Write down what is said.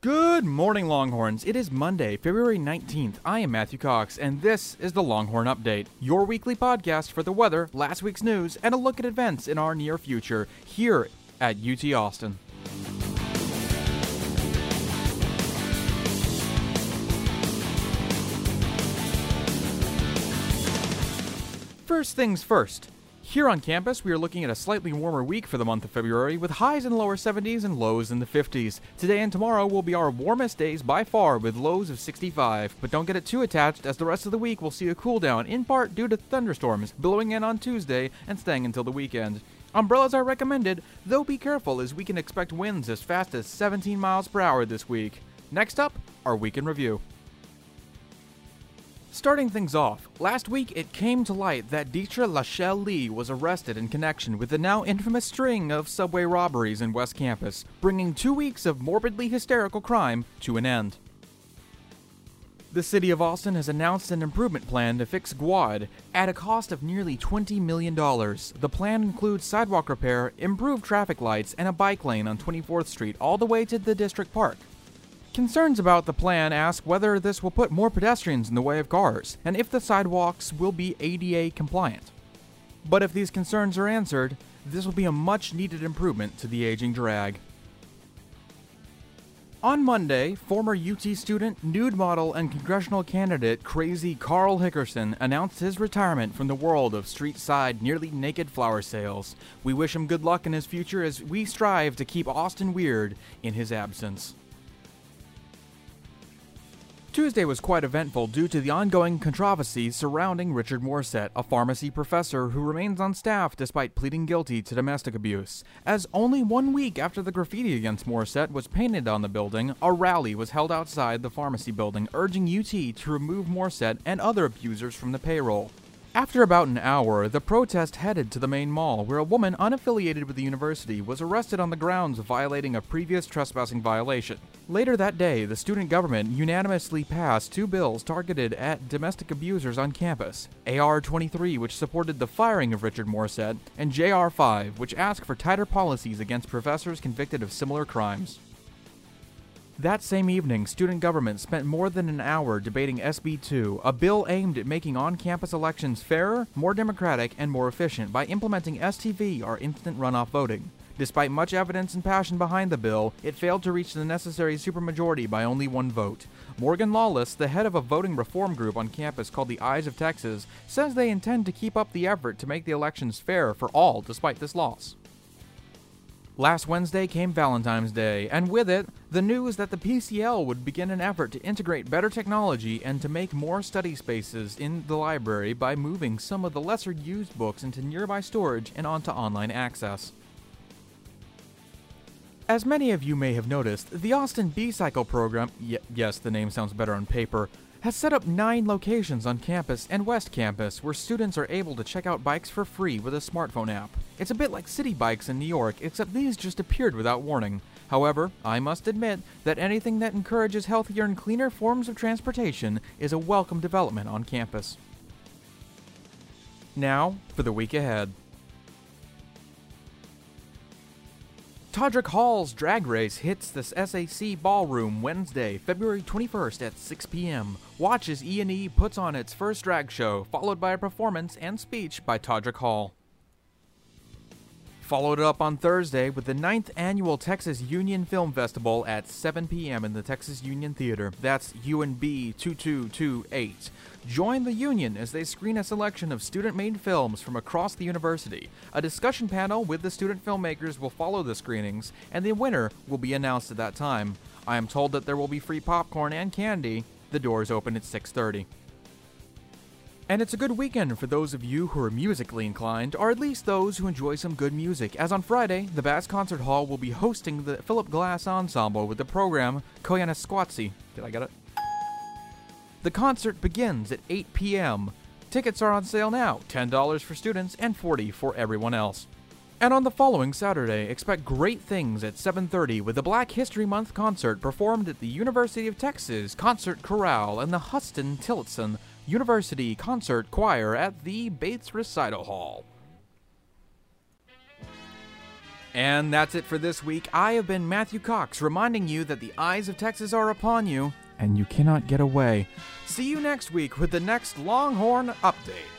Good morning, Longhorns. It is Monday, February 19th. I am Matthew Cox, and this is the Longhorn Update, your weekly podcast for the weather, last week's news, and a look at events in our near future here at UT Austin. First things first. Here on campus, we are looking at a slightly warmer week for the month of February, with highs in the lower 70s and lows in the 50s. Today and tomorrow will be our warmest days by far, with lows of 65. But don't get it too attached, as the rest of the week will see a cool down, in part due to thunderstorms blowing in on Tuesday and staying until the weekend. Umbrellas are recommended, though be careful as we can expect winds as fast as 17 miles per hour this week. Next up, our week in review. Starting things off, last week it came to light that Deitra LaShell Lee was arrested in connection with the now infamous string of subway robberies in West Campus, bringing 2 weeks of morbidly hysterical crime to an end. The City of Austin has announced an improvement plan to fix GWAD at a cost of nearly $20 million. The plan includes sidewalk repair, improved traffic lights, and a bike lane on 24th Street all the way to the district park. Concerns about the plan ask whether this will put more pedestrians in the way of cars, and if the sidewalks will be ADA compliant. But if these concerns are answered, this will be a much-needed improvement to the aging drag. On Monday, former UT student, nude model, and congressional candidate Crazy Carl Hickerson announced his retirement from the world of street-side, nearly-naked flower sales. We wish him good luck in his future as we strive to keep Austin weird in his absence. Tuesday was quite eventful due to the ongoing controversy surrounding Richard Morissette, a pharmacy professor who remains on staff despite pleading guilty to domestic abuse. As only 1 week after the graffiti against Morissette was painted on the building, a rally was held outside the pharmacy building urging UT to remove Morissette and other abusers from the payroll. After about an hour, the protest headed to the main mall, where a woman unaffiliated with the university was arrested on the grounds of violating a previous trespassing violation. Later that day, the student government unanimously passed two bills targeted at domestic abusers on campus, AR-23, which supported the firing of Richard Morissette, and JR-5, which asked for tighter policies against professors convicted of similar crimes. That same evening, student government spent more than an hour debating SB2, a bill aimed at making on-campus elections fairer, more democratic, and more efficient by implementing STV, or instant runoff voting. Despite much evidence and passion behind the bill, it failed to reach the necessary supermajority by only one vote. Morgan Lawless, the head of a voting reform group on campus called the Eyes of Texas, says they intend to keep up the effort to make the elections fair for all despite this loss. Last Wednesday came Valentine's Day, and with it, the news that the PCL would begin an effort to integrate better technology and to make more study spaces in the library by moving some of the lesser-used books into nearby storage and onto online access. As many of you may have noticed, the Austin B-Cycle program, yes, the name sounds better on paper, has set up 9 locations on campus and West Campus where students are able to check out bikes for free with a smartphone app. It's a bit like city bikes in New York, except these just appeared without warning. However, I must admit that anything that encourages healthier and cleaner forms of transportation is a welcome development on campus. Now for the week ahead. Todrick Hall's drag race hits the SAC Ballroom Wednesday, February 21st at 6 p.m. Watch as E&E puts on its first drag show, followed by a performance and speech by Todrick Hall. Followed up on Thursday with the 9th Annual Texas Union Film Festival at 7 p.m. in the Texas Union Theater. That's UNB 2228. Join the Union as they screen a selection of student-made films from across the university. A discussion panel with the student filmmakers will follow the screenings, and the winner will be announced at that time. I am told that there will be free popcorn and candy. The doors open at 6:30. And it's a good weekend for those of you who are musically inclined, or at least those who enjoy some good music, as on Friday, the Bass Concert Hall will be hosting the Philip Glass Ensemble with the program Koyanisqatsi. Did I get it? The concert begins at 8 p.m. Tickets are on sale now, $10 for students and $40 for everyone else. And on the following Saturday, expect great things at 7:30 with the Black History Month concert performed at the University of Texas Concert Chorale and the Huston Tillotson University Concert Choir at the Bates Recital Hall. And that's it for this week. I have been Matthew Cox, reminding you that the eyes of Texas are upon you, and you cannot get away. See you next week with the next Longhorn Update.